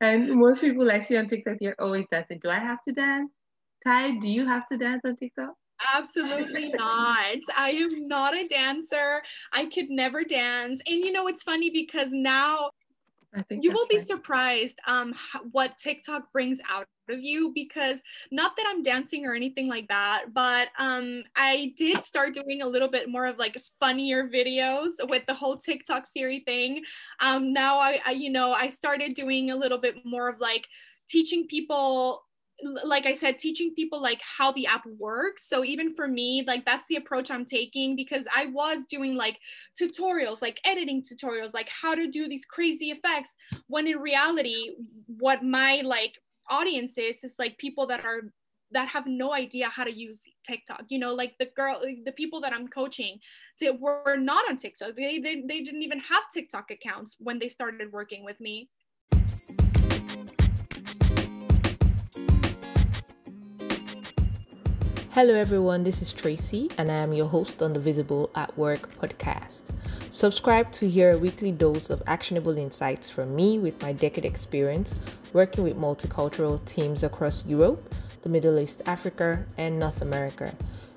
And most people I see on TikTok, you're always dancing. Do I have to dance? Ty, do you have to dance on TikTok? Absolutely not. I am not a dancer. I could never dance. And you know, it's funny because now I think you will be surprised what TikTok brings out of you, because not that I'm dancing or anything like that, but I did start doing a little bit more of like funnier videos with the whole TikTok Siri thing. Now I started doing a little bit more of like teaching people, like I said, teaching people like how the app works. So even for me, like that's the approach I'm taking, because I was doing like tutorials, like editing tutorials, like how to do these crazy effects, when in reality, what my like audience is like people that have no idea how to use TikTok, you know, like the people that I'm coaching were not on TikTok. They didn't even have TikTok accounts when they started working with me. Hello everyone, this is Tracy and I am your host on the Visible at Work podcast. Subscribe to hear a weekly dose of actionable insights from me with my decade experience working with multicultural teams across Europe, the Middle East, Africa, and North America.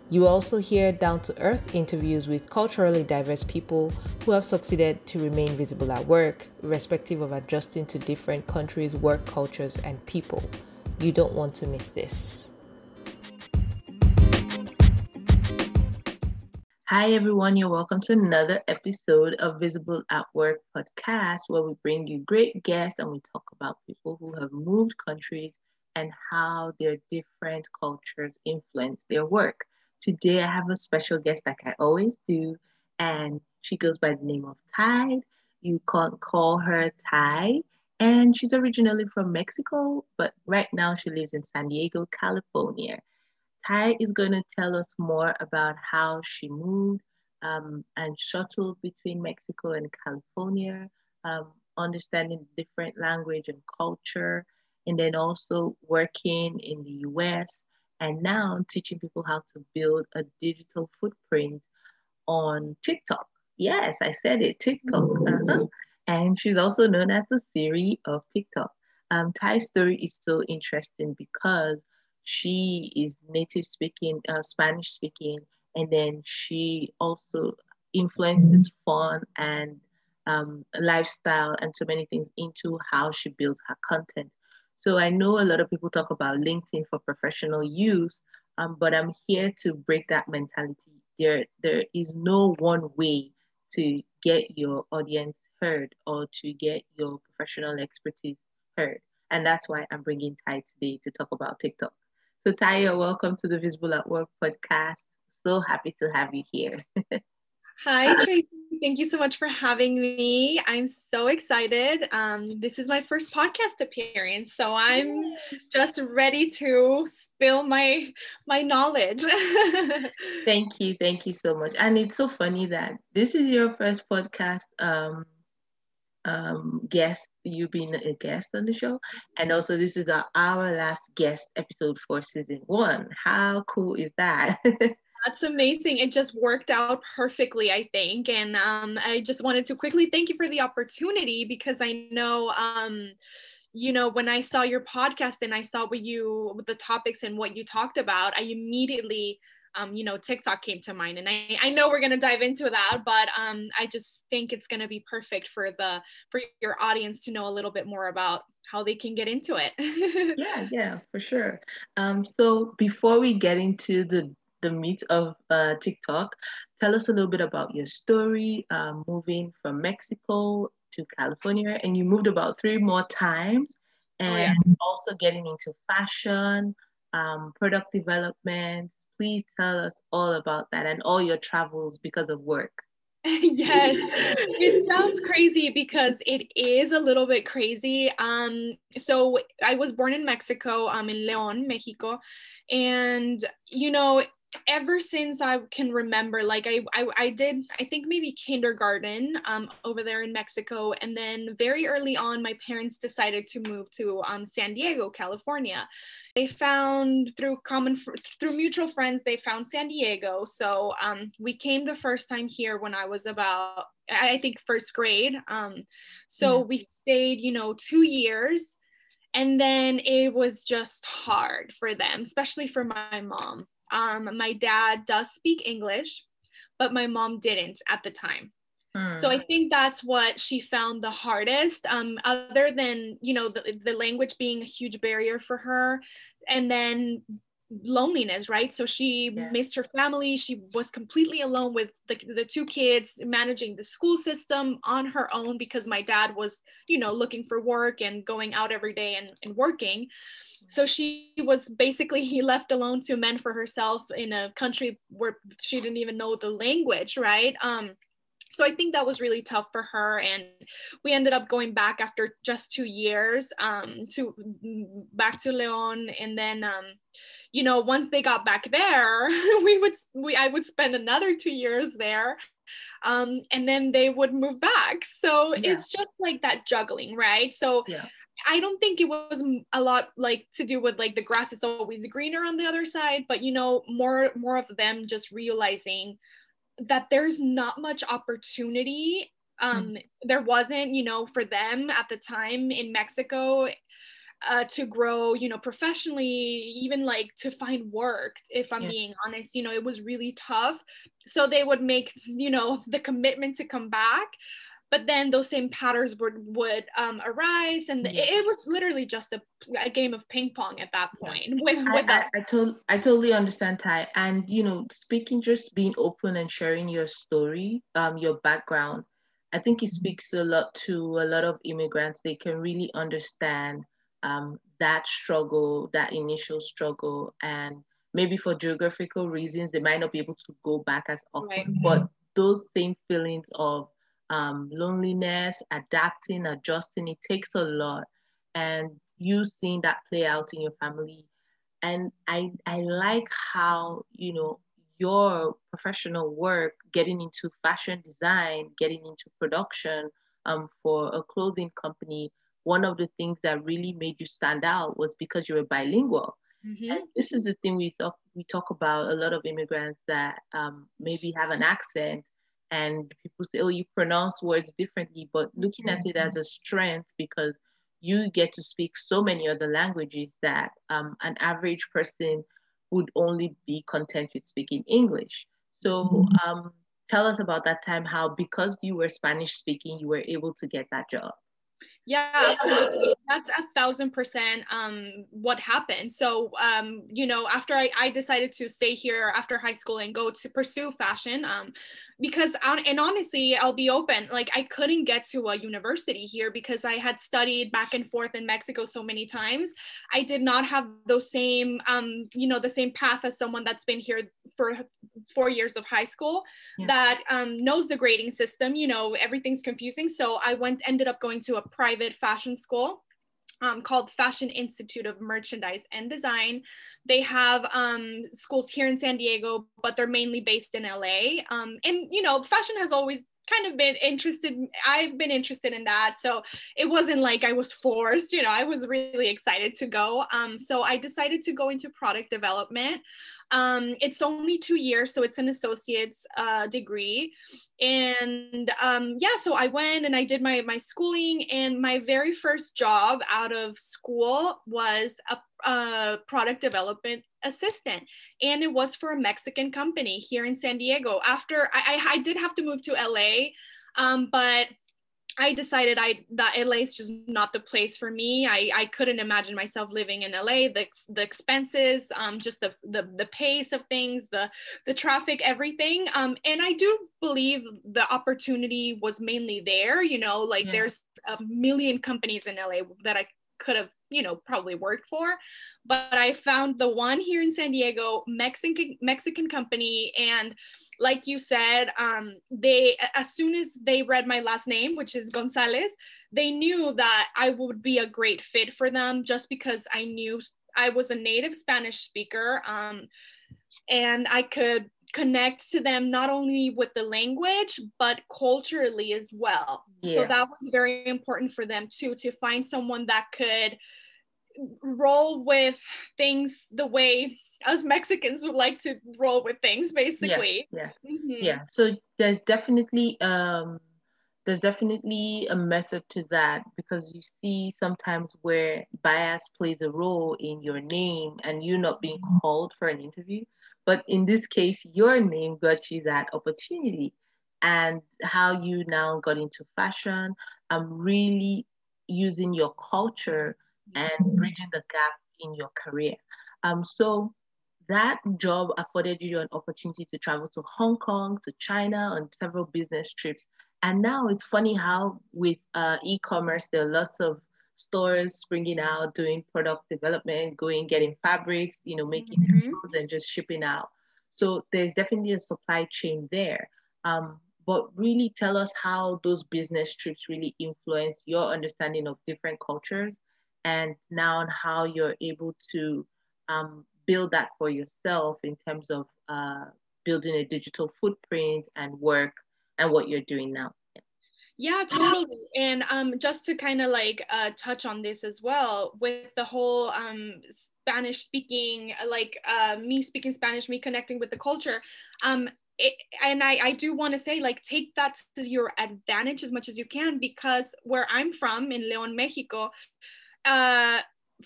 You will also hear down-to-earth interviews with culturally diverse people who have succeeded to remain visible at work, irrespective of adjusting to different countries, work cultures, and people. You don't want to miss this. Hi, everyone. You're welcome to another episode of Visible at Work podcast, where we bring you great guests and we talk about people who have moved countries and how their different cultures influence their work. Today, I have a special guest like I always do, and she goes by the name of Ty. You can call her Ty, and she's originally from Mexico, but right now she lives in San Diego, California. Ty is going to tell us more about how she moved and shuttled between Mexico and California, understanding different language and culture, and then also working in the US, and now teaching people how to build a digital footprint on TikTok. Yes, I said it, TikTok. Uh-huh. And she's also known as the Siri of TikTok. Ty's story is so interesting because she is native speaking, Spanish speaking, and then she also influences fun and lifestyle and so many things into how she builds her content. So I know a lot of people talk about LinkedIn for professional use, but I'm here to break that mentality. There is no one way to get your audience heard or to get your professional expertise heard. And that's why I'm bringing Ty today to talk about TikTok. So Ty, welcome to the Visible at Work podcast. So happy to have you here. Hi, Tracy. Thank you so much for having me. I'm so excited. This is my first podcast appearance, so I'm just ready to spill my knowledge. Thank you. Thank you so much. And it's so funny that this is your first podcast guest. You've been a guest on the show, and also this is our last guest episode for season 1. How cool is that? That's amazing. It just worked out perfectly, I think. And I just wanted to quickly thank you for the opportunity, because I know you know, when I saw your podcast and I saw with the topics and what you talked about, I immediately you know, TikTok came to mind, and I know we're going to dive into that, but I just think it's going to be perfect for your audience to know a little bit more about how they can get into it. Yeah, for sure. So before we get into the meat of TikTok, tell us a little bit about your story, moving from Mexico to California, and you moved about 3 more times, and also getting into fashion, product development. Please tell us all about that and all your travels because of work. Yes, it sounds crazy because it is a little bit crazy. So I was born in Mexico, in León, Mexico. And, you know, ever since I can remember, like I did, I think maybe kindergarten over there in Mexico. And then very early on, my parents decided to move to San Diego, California. They found through mutual friends, they found San Diego. So we came the first time here when I was about, I think, first grade. So we stayed, you know, 2 years. And then it was just hard for them, especially for my mom. My dad does speak English, but my mom didn't at the time. So I think that's what she found the hardest, other than, you know, the language being a huge barrier for her, and then loneliness, right? So she missed her family. She was completely alone with the two kids, managing the school system on her own, because my dad was, you know, looking for work and going out every day and working. So she was basically left alone to fend for herself in a country where she didn't even know the language, right? So I think that was really tough for her. And we ended up going back after just 2 years back to León. And then, you know, once they got back there, I would spend another 2 years there. And then they would move back. So it's just like that juggling, right? So I don't think it was a lot like to do with like the grass is always greener on the other side, but, you know, more of them just realizing that there's not much opportunity. There wasn't, you know, for them at the time in Mexico to grow, you know, professionally, even like to find work, if I'm being honest, you know, it was really tough. So they would make, you know, the commitment to come back, but then those same patterns would arise. And it was literally just a game of ping pong at that point. I totally understand, Ty. And, you know, speaking, just being open and sharing your story, your background, I think it speaks a lot to a lot of immigrants. They can really understand that struggle, that initial struggle, and maybe for geographical reasons, they might not be able to go back as often, but those same feelings of loneliness, adapting, adjusting, it takes a lot. And you seeing that play out in your family. And I like how, you know, your professional work, getting into fashion design, getting into production for a clothing company, one of the things that really made you stand out was because you were bilingual. And this is the thing we talk about a lot of immigrants that maybe have an accent, and people say, oh, you pronounce words differently, but looking at it as a strength, because you get to speak so many other languages that an average person would only be content with speaking English. So tell us about that time, how because you were Spanish speaking, you were able to get that job. Yeah, absolutely. That's 1,000% what happened. So, you know, after I decided to stay here after high school and go to pursue fashion, because, and honestly, I'll be open, like I couldn't get to a university here because I had studied back and forth in Mexico so many times. I did not have those same, you know, the same path as someone that's been here for 4 years of high school that knows the grading system, you know, everything's confusing. So I ended up going to a private fashion school called Fashion Institute of Merchandise and Design. They have schools here in San Diego, but they're mainly based in LA. And, you know, fashion has always kind of been interested. I've been interested in that. So it wasn't like I was forced, you know, I was really excited to go. So I decided to go into product development. It's only 2 years, so it's an associate's degree. And so I went and I did my schooling, and my very first job out of school was a product development assistant. And it was for a Mexican company here in San Diego. After I did have to move to LA, but I decided that LA is just not the place for me. I couldn't imagine myself living in LA, the expenses, just the pace of things, the traffic, everything. And I do believe the opportunity was mainly there, you know, like there's a million companies in LA that I could have, you know, probably worked for, but I found the one here in San Diego, Mexican company. And like you said, they, as soon as they read my last name, which is Gonzales, they knew that I would be a great fit for them, just because I knew I was a native Spanish speaker, and I could connect to them not only with the language, but culturally as well. So that was very important for them too, to find someone that could roll with things the way us Mexicans would like to roll with things, basically. So there's definitely there's definitely a method to that, because you see sometimes where bias plays a role in your name and you're not being called for an interview. But in this case, your name got you that opportunity, and how you now got into fashion. I'm really using your culture and bridging the gap in your career. So that job afforded you an opportunity to travel to Hong Kong, to China on several business trips. And now it's funny how with e-commerce, there are lots of stores springing out, doing product development, going, getting fabrics, you know, making clothes and just shipping out. So there's definitely a supply chain there. But really tell us how those business trips really influence your understanding of different cultures, and now on how you're able to build that for yourself in terms of building a digital footprint and work and what you're doing now. Yeah, totally. And just to kind of like touch on this as well, with the whole Spanish speaking, like me speaking Spanish, me connecting with the culture. And I do want to say, like, take that to your advantage as much as you can, because where I'm from in León, Mexico,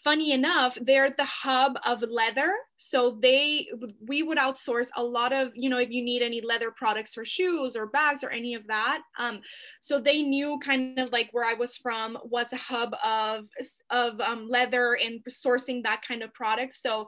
funny enough, they're the hub of leather. So we would outsource a lot of, you know, if you need any leather products for shoes or bags or any of that. So they knew kind of like where I was from was a hub of leather and sourcing that kind of product. So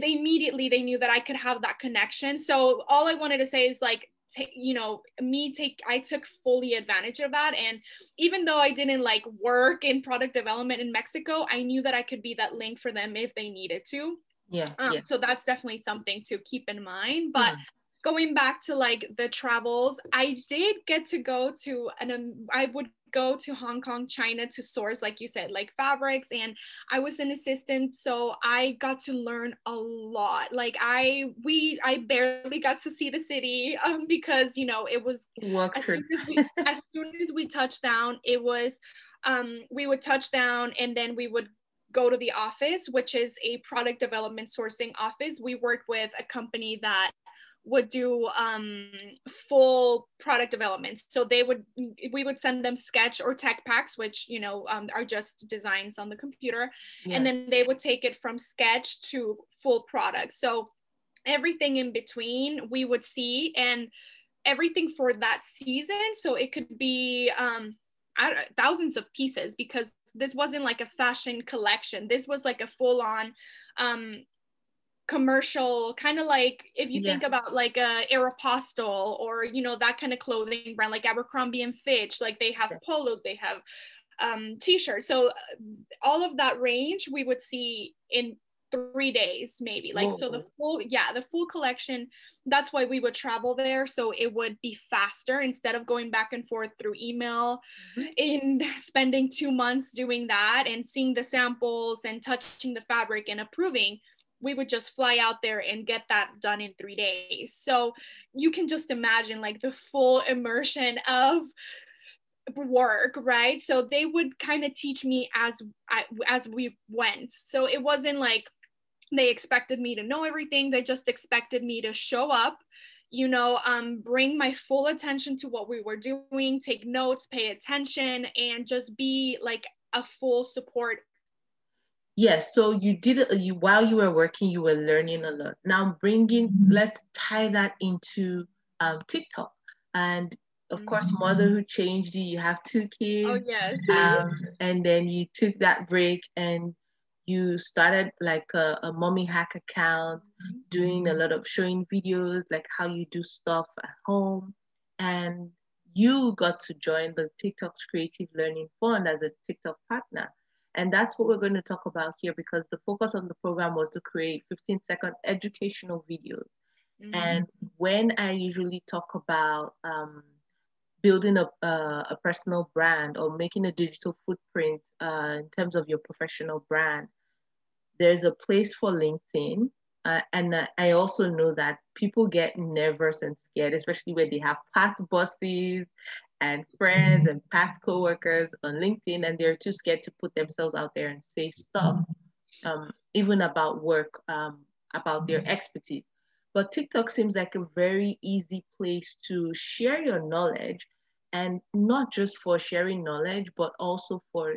they knew that I could have that connection. So all I wanted to say is like, I took fully advantage of that. And even though I didn't like work in product development in Mexico, I knew that I could be that link for them if they needed to. Yeah. So that's definitely something to keep in mind. But going back to like the travels, I did get to go to I would go to Hong Kong, China to source, like you said, like fabrics. And I was an assistant, so I got to learn a lot. Like I barely got to see the city because, you know, it was as soon as we touched down, it was we would touch down and then we would go to the office, which is a product development sourcing office. We worked with a company that would do full product development. So we would send them sketch or tech packs, which, you know, are just designs on the computer. Yeah. And then they would take it from sketch to full product. So everything in between we would see, and everything for that season. So it could be thousands of pieces, because this wasn't like a fashion collection. This was like a full on, commercial, kind of like if you think about like Aeropostale or, you know, that kind of clothing brand like Abercrombie and Fitch, like they have polos, they have t-shirts. So all of that range we would see in 3 days, maybe like, so the full collection. That's why we would travel there. So it would be faster instead of going back and forth through email and spending 2 months doing that and seeing the samples and touching the fabric and approving. We would just fly out there and get that done in 3 days. So you can just imagine like the full immersion of work, right? So they would kind of teach me as we went. So it wasn't like they expected me to know everything. They just expected me to show up, you know, bring my full attention to what we were doing, take notes, pay attention, and just be like a full support. Yes, so while you were working, you were learning a lot. Now let's tie that into TikTok. And of course, motherhood changed you. You have 2 kids. Oh, yes. And then you took that break and you started like a mommy hack account, doing a lot of showing videos, like how you do stuff at home. And you got to join the TikTok's Creative Learning Fund as a TikTok partner. And that's what we're going to talk about here, because the focus on the program was to create 15-second educational videos. And when I usually talk about building a personal brand or making a digital footprint in terms of your professional brand, there's a place for LinkedIn. And I also know that people get nervous and scared, especially when they have past bosses and friends and past coworkers on LinkedIn, and they're too scared to put themselves out there and say stuff, even about work, about their expertise. But TikTok seems like a very easy place to share your knowledge and not just for sharing knowledge, but also for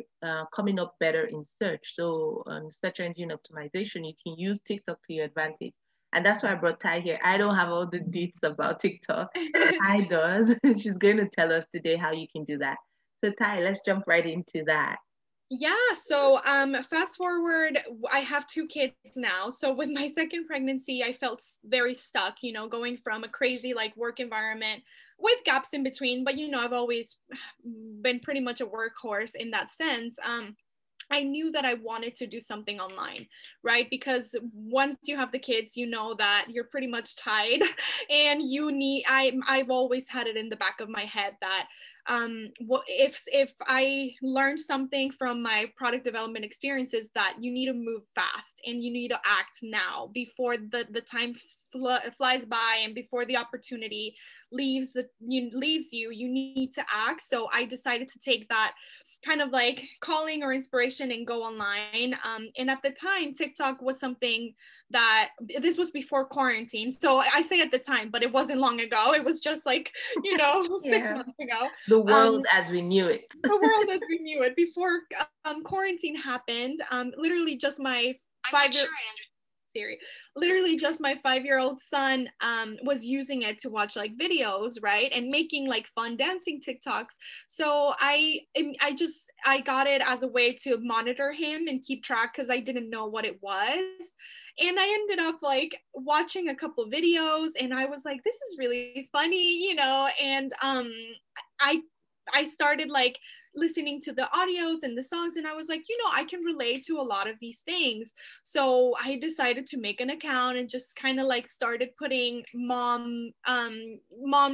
coming up better in search. So search engine optimization, you can use TikTok to your advantage. And that's why I brought Ty here. I don't have all the deets about TikTok. Ty does. She's going to tell us today how you can do that. So Ty, let's jump right into that. Yeah, so fast forward, I have two kids now. So with my second pregnancy, I felt very stuck, you know, going from a crazy like work environment with gaps in between. But, you know, I've always been pretty much a workhorse in that sense. I knew that I wanted to do something online, right? Because once you have the kids, you know that you're pretty much tied, and you need, I've always had it in the back of my head that if I learned something from my product development experiences, that you need to move fast and you need to act now before the time flies by and before the opportunity leaves you, you need to act. So I decided to take that kind of like calling or inspiration and go online. And at the time, TikTok was something that, this was before quarantine. So I say at the time, but it wasn't long ago. It was just like, you know, yeah, 6 months ago. The world as we knew it. The world as we knew it before quarantine happened. Literally just my five-year-old son was using it to watch like videos, right, and making like fun dancing TikToks. So I got it as a way to monitor him and keep track, because I didn't know what it was. And I ended up like watching a couple videos, and I was like, this is really funny, you know. And I started like listening to the audios and the songs, and I was like, you know, I can relate to a lot of these things. So I decided to make an account and just kind of like started putting mom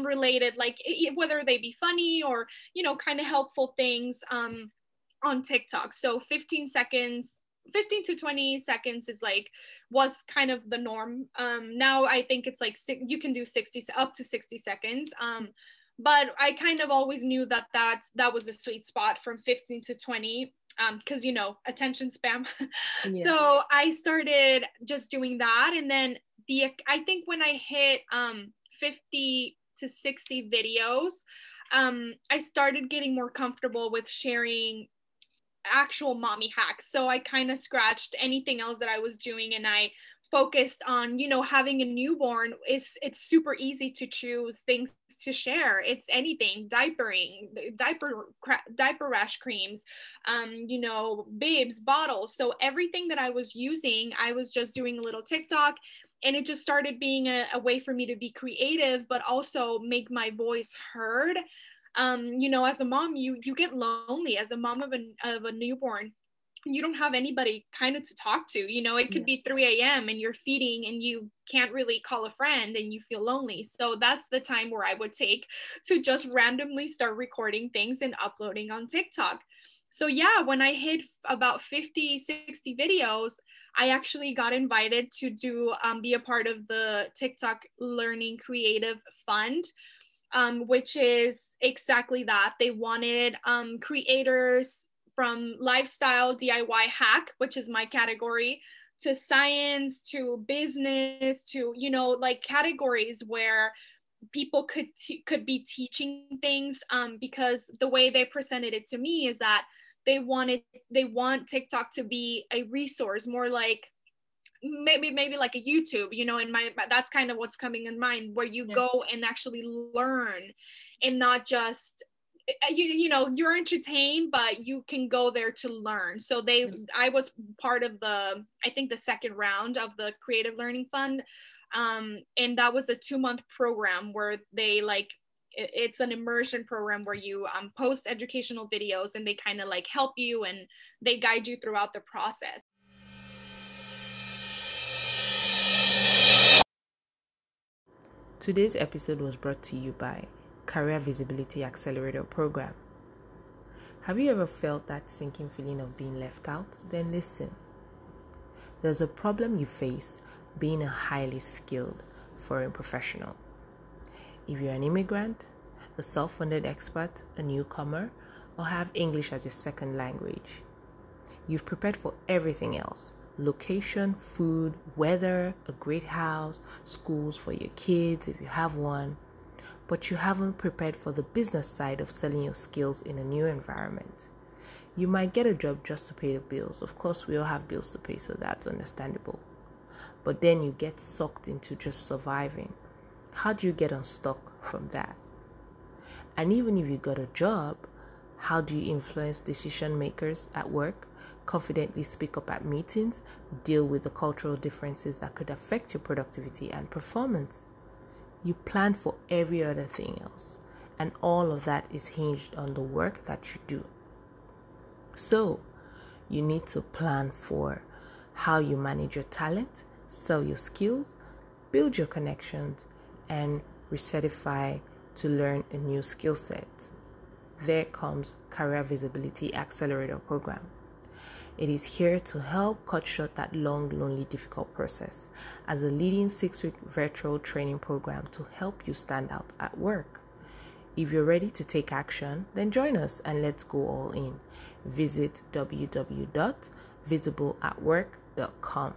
related, like whether they be funny or, you know, kind of helpful things on TikTok. So 15 to 20 seconds is like, was kind of the norm. Now I think it's like, you can do 60 up to 60 seconds. But I kind of always knew that that was the sweet spot from 15 to 20, because, you know, attention spam. Yeah. So I started just doing that. And then I think when I hit 50 to 60 videos, I started getting more comfortable with sharing actual mommy hacks. So I kind of scratched anything else that I was doing, and I focused on, you know, having a newborn, it's super easy to choose things to share. It's anything, diapering, diaper rash creams, you know, bibs, bottles. So everything that I was using, I was just doing a little TikTok, and it just started being a way for me to be creative, but also make my voice heard. You know, as a mom, you get lonely as a mom of a newborn. You don't have anybody kind of to talk to, you know, it could be 3 a.m. and you're feeding and you can't really call a friend and you feel lonely. So that's the time where I would take to just randomly start recording things and uploading on TikTok. So yeah, when I hit about 50, 60 videos, I actually got invited to be a part of the TikTok Learning Creative Fund, which is exactly that. They wanted creators from lifestyle DIY hack, which is my category, to science, to business, to, you know, like categories where people could be teaching things, because the way they presented it to me is that they want TikTok to be a resource, more like maybe like a YouTube, you know, in my, that's kind of what's coming in mind, where you go and actually learn and not just, you know, you're entertained, but you can go there to learn. So I was part of I think the second round of the Creative Learning Fund. And that was a 2-month program where they like, it's an immersion program where you post educational videos and they kind of like help you and they guide you throughout the process. Today's episode was brought to you by Career Visibility Accelerator Program. Have you ever felt that sinking feeling of being left out? Then listen. There's a problem you face being a highly skilled foreign professional. If you're an immigrant, a self-funded expat, a newcomer, or have English as your second language, you've prepared for everything else. Location, food, weather, a great house, schools for your kids if you have one. but you haven't prepared for the business side of selling your skills in a new environment. You might get a job just to pay the bills. Of course, we all have bills to pay, so that's understandable. But then you get sucked into just surviving. How do you get unstuck from that? And even if you got a job, how do you influence decision makers at work, confidently speak up at meetings, deal with the cultural differences that could affect your productivity and performance? You plan for every other thing else, and all of that is hinged on the work that you do. So, you need to plan for how you manage your talent, sell your skills, build your connections, and recertify to learn a new skill set. There comes Career Visibility Accelerator Program. It is here to help cut short that long, lonely, difficult process as a leading 6-week virtual training program to help you stand out at work. If you're ready to take action, then join us and let's go all in. Visit www.visibleatwork.com.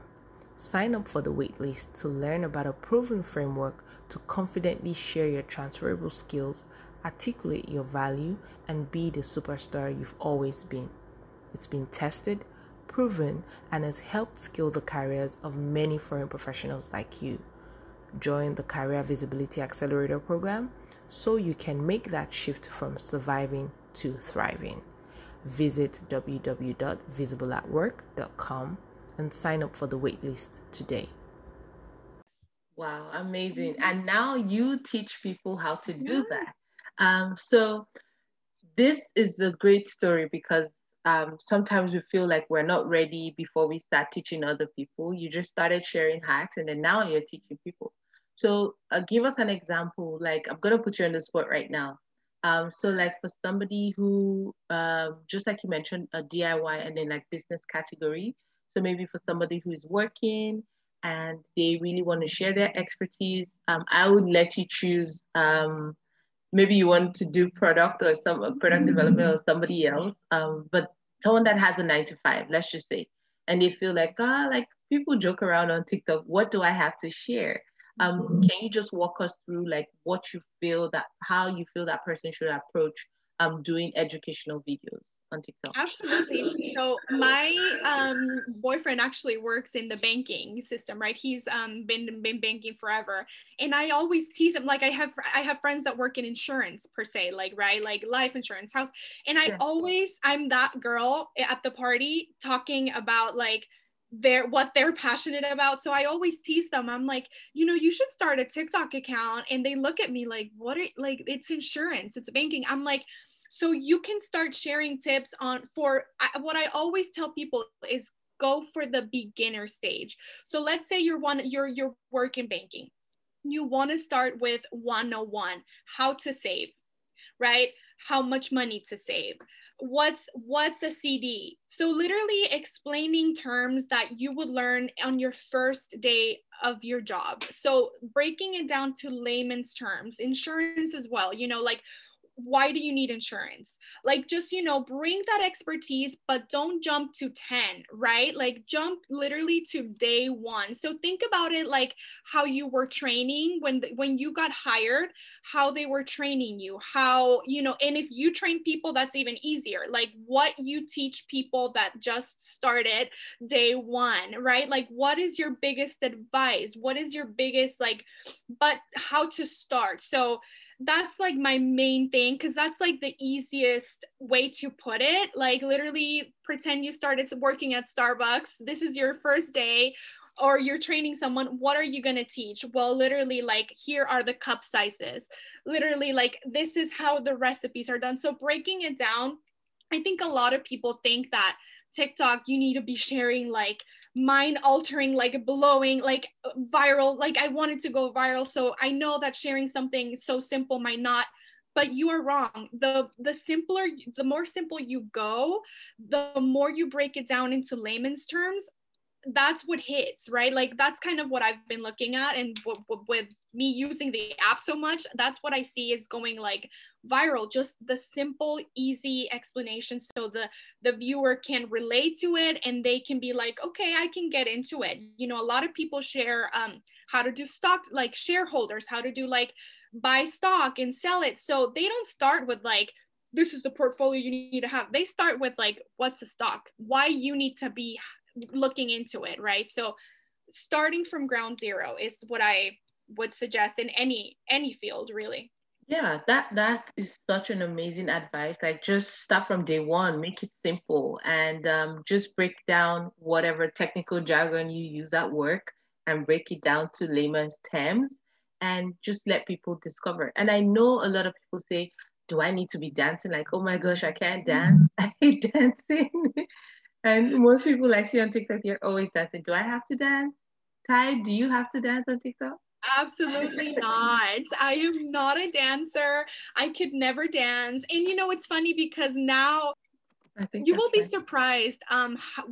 Sign up for the waitlist to learn about a proven framework to confidently share your transferable skills, articulate your value, and be the superstar you've always been. It's been tested, proven, and has helped scale the careers of many foreign professionals like you. Join the Career Visibility Accelerator Program so you can make that shift from surviving to thriving. Visit www.visibleatwork.com and sign up for the waitlist today. Wow, amazing. And now you teach people how to do that. So this is a great story because sometimes we feel like we're not ready before we start teaching other people. You just started sharing hacks and then now you're teaching people. So give us an example. Like, I'm going to put you on the spot right now. So like for somebody who, just like you mentioned, a DIY and then like business category. So maybe for somebody who is working and they really want to share their expertise, I would let you choose, maybe you want to do product or some product development or somebody else, but someone that has a 9-to-5, let's just say, and they feel like, like people joke around on TikTok, what do I have to share? Can you just walk us through like what you feel that, how you feel that person should approach doing educational videos on TikTok? Absolutely. So my boyfriend actually works in the banking system, right? He's been banking forever, and I always tease him. Like I have friends that work in insurance per se, like right, like life insurance, house, and I'm that girl at the party talking about like what they're passionate about. So I always tease them. I'm like, you know, you should start a TikTok account, and they look at me like, what? Like it's insurance, it's banking. I'm like, so you can start sharing tips what I always tell people is go for the beginner stage. So let's say you're working banking. You want to start with 101, how to save, right? How much money to save. What's a CD? So literally explaining terms that you would learn on your first day of your job. So breaking it down to layman's terms, insurance as well, you know, like, why do you need insurance? Like, just, you know, bring that expertise, but don't jump to 10, right? Like jump literally to day one. So think about it like how you were training when you got hired, how they were training you, how, you know, and if you train people, that's even easier. Like what you teach people that just started day one, right? Like what is your biggest advice? What is your biggest, like, but how to start? So that's like my main thing, because that's like the easiest way to put it. Like literally pretend you started working at Starbucks. This is your first day or you're training someone. What are you going to teach? Well, literally like here are the cup sizes. Literally like this is how the recipes are done. So breaking it down, I think a lot of people think that TikTok, you need to be sharing like mind altering, like blowing, like viral, like I wanted to go viral. So I know that sharing something so simple might not, but you are wrong. The more simple you go, the more you break it down into layman's terms, that's what hits, right? Like that's kind of what I've been looking at, and with me using the app so much, that's what I see is going like viral, just the simple, easy explanation. So the viewer can relate to it and they can be like, okay, I can get into it. You know, a lot of people share how to do stock, like shareholders, how to do like buy stock and sell it. So they don't start with like, this is the portfolio you need to have. They start with like, what's the stock? Why you need to be looking into it, right? So starting from ground zero is what I would suggest in any field, really. Yeah, that is such an amazing advice. Like, just start from day one, make it simple, and just break down whatever technical jargon you use at work and break it down to layman's terms and just let people discover. And I know a lot of people say, do I need to be dancing? Like, oh my gosh, I can't dance. I hate dancing. And most people I see on TikTok, they're always dancing. Do I have to dance? Ty, do you have to dance on TikTok? Absolutely not. I am not a dancer. I could never dance. And you know, it's funny because now I think you will be surprised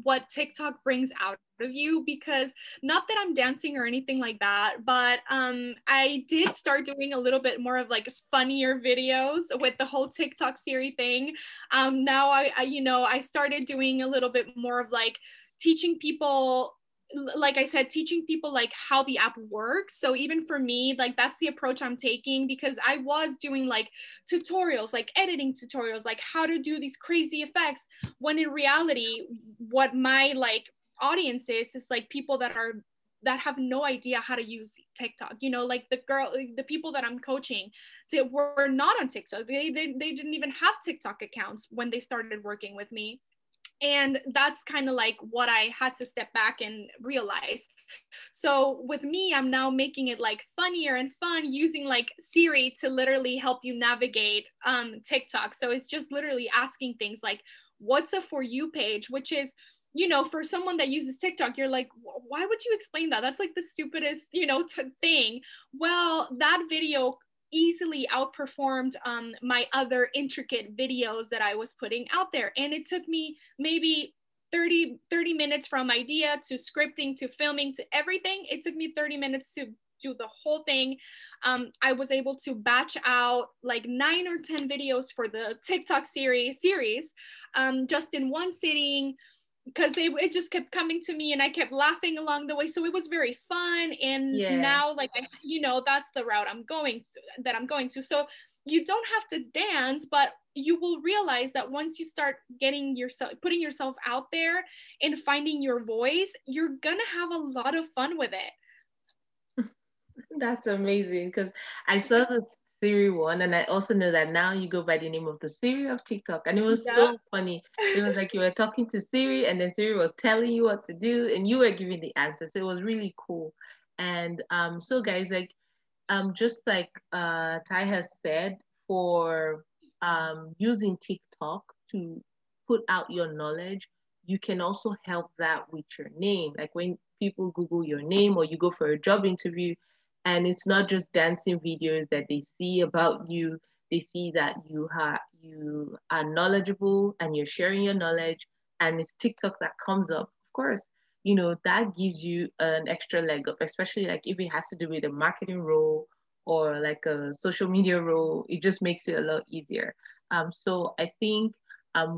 what TikTok brings out of you, because not that I'm dancing or anything like that, but I did start doing a little bit more of like funnier videos with the whole TikTok Siri thing. Now I started doing a little bit more of like teaching people, like I said, teaching people like how the app works. So even for me, like that's the approach I'm taking, because I was doing like tutorials, like editing tutorials, like how to do these crazy effects, when in reality, what my like audience is like people that have no idea how to use TikTok. You know, like the people that I'm coaching were not on TikTok. They didn't even have TikTok accounts when they started working with me. And that's kind of like what I had to step back and realize. So with me, I'm now making it like funnier and fun, using like Siri to literally help you navigate TikTok. So it's just literally asking things like, what's a For You page, which is, you know, for someone that uses TikTok, you're like, why would you explain that? That's like the stupidest, you know, thing. Well, that video easily outperformed my other intricate videos that I was putting out there. And it took me maybe 30 minutes from idea to scripting, to filming, to everything. It took me 30 minutes to do the whole thing. I was able to batch out like 9 or 10 videos for the TikTok series just in one sitting, because it just kept coming to me and I kept laughing along the way. So it was very fun. And now like, you know, that's the route I'm going to. So you don't have to dance, but you will realize that once you start putting yourself out there and finding your voice, you're going to have a lot of fun with it. That's amazing. Because I saw this Siri one, and I also know that now you go by the name of the Siri of TikTok, and it was so funny. It was like you were talking to Siri and then Siri was telling you what to do and you were giving the answers. So it was really cool. And so guys, like just like Ty has said, for using TikTok to put out your knowledge, you can also help that with your name. Like when people Google your name or you go for a job interview, and it's not just dancing videos that they see about you. They see that you are knowledgeable and you're sharing your knowledge, and it's TikTok that comes up. Of course, you know, that gives you an extra leg up, especially like if it has to do with a marketing role or like a social media role, it just makes it a lot easier. So I think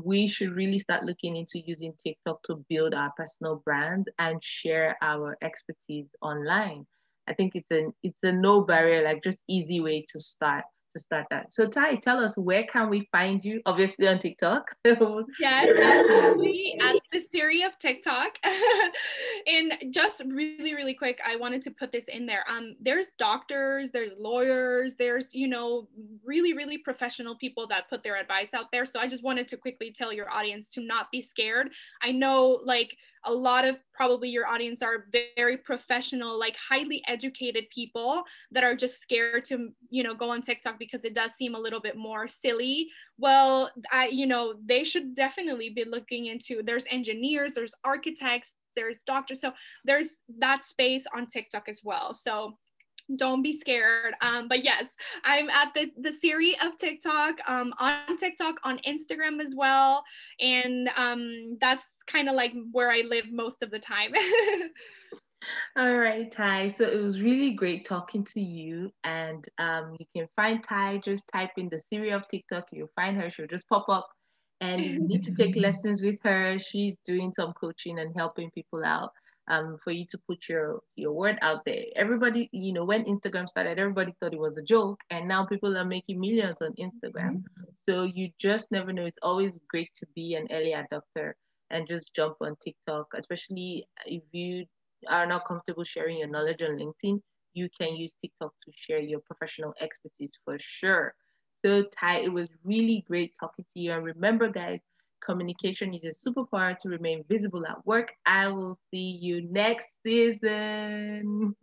we should really start looking into using TikTok to build our personal brand and share our expertise online. I think it's a no barrier, like just easy way to start that. So Ty, tell us, where can we find you? Obviously on TikTok. Yes, absolutely. At the Siri of TikTok. And just really, really quick, I wanted to put this in there. There's doctors, there's lawyers, there's, you know, really, really professional people that put their advice out there. So I just wanted to quickly tell your audience to not be scared. I know like a lot of probably your audience are very professional, like highly educated people that are just scared to, you know, go on TikTok because it does seem a little bit more silly. Well, you know, they should definitely be looking into, there's engineers, there's architects, there's doctors. So there's that space on TikTok as well. So don't be scared. But yes, I'm at the Siri of TikTok, on TikTok, on Instagram as well. And that's kind of like where I live most of the time. All right, Ty. So it was really great talking to you. And you can find Ty, just type in the Siri of TikTok. You'll find her. She'll just pop up. And you need to take lessons with her. She's doing some coaching and helping people out. for you to put your word out there. Everybody, you know, when Instagram started, everybody thought it was a joke, and now people are making millions on Instagram. Mm-hmm. So you just never know. It's always great to be an early adopter and just jump on TikTok, especially if you are not comfortable sharing your knowledge on LinkedIn. You can use TikTok to share your professional expertise for sure. So Ty, it was really great talking to you. And remember guys, communication is a superpower to remain visible at work. I will see you next season.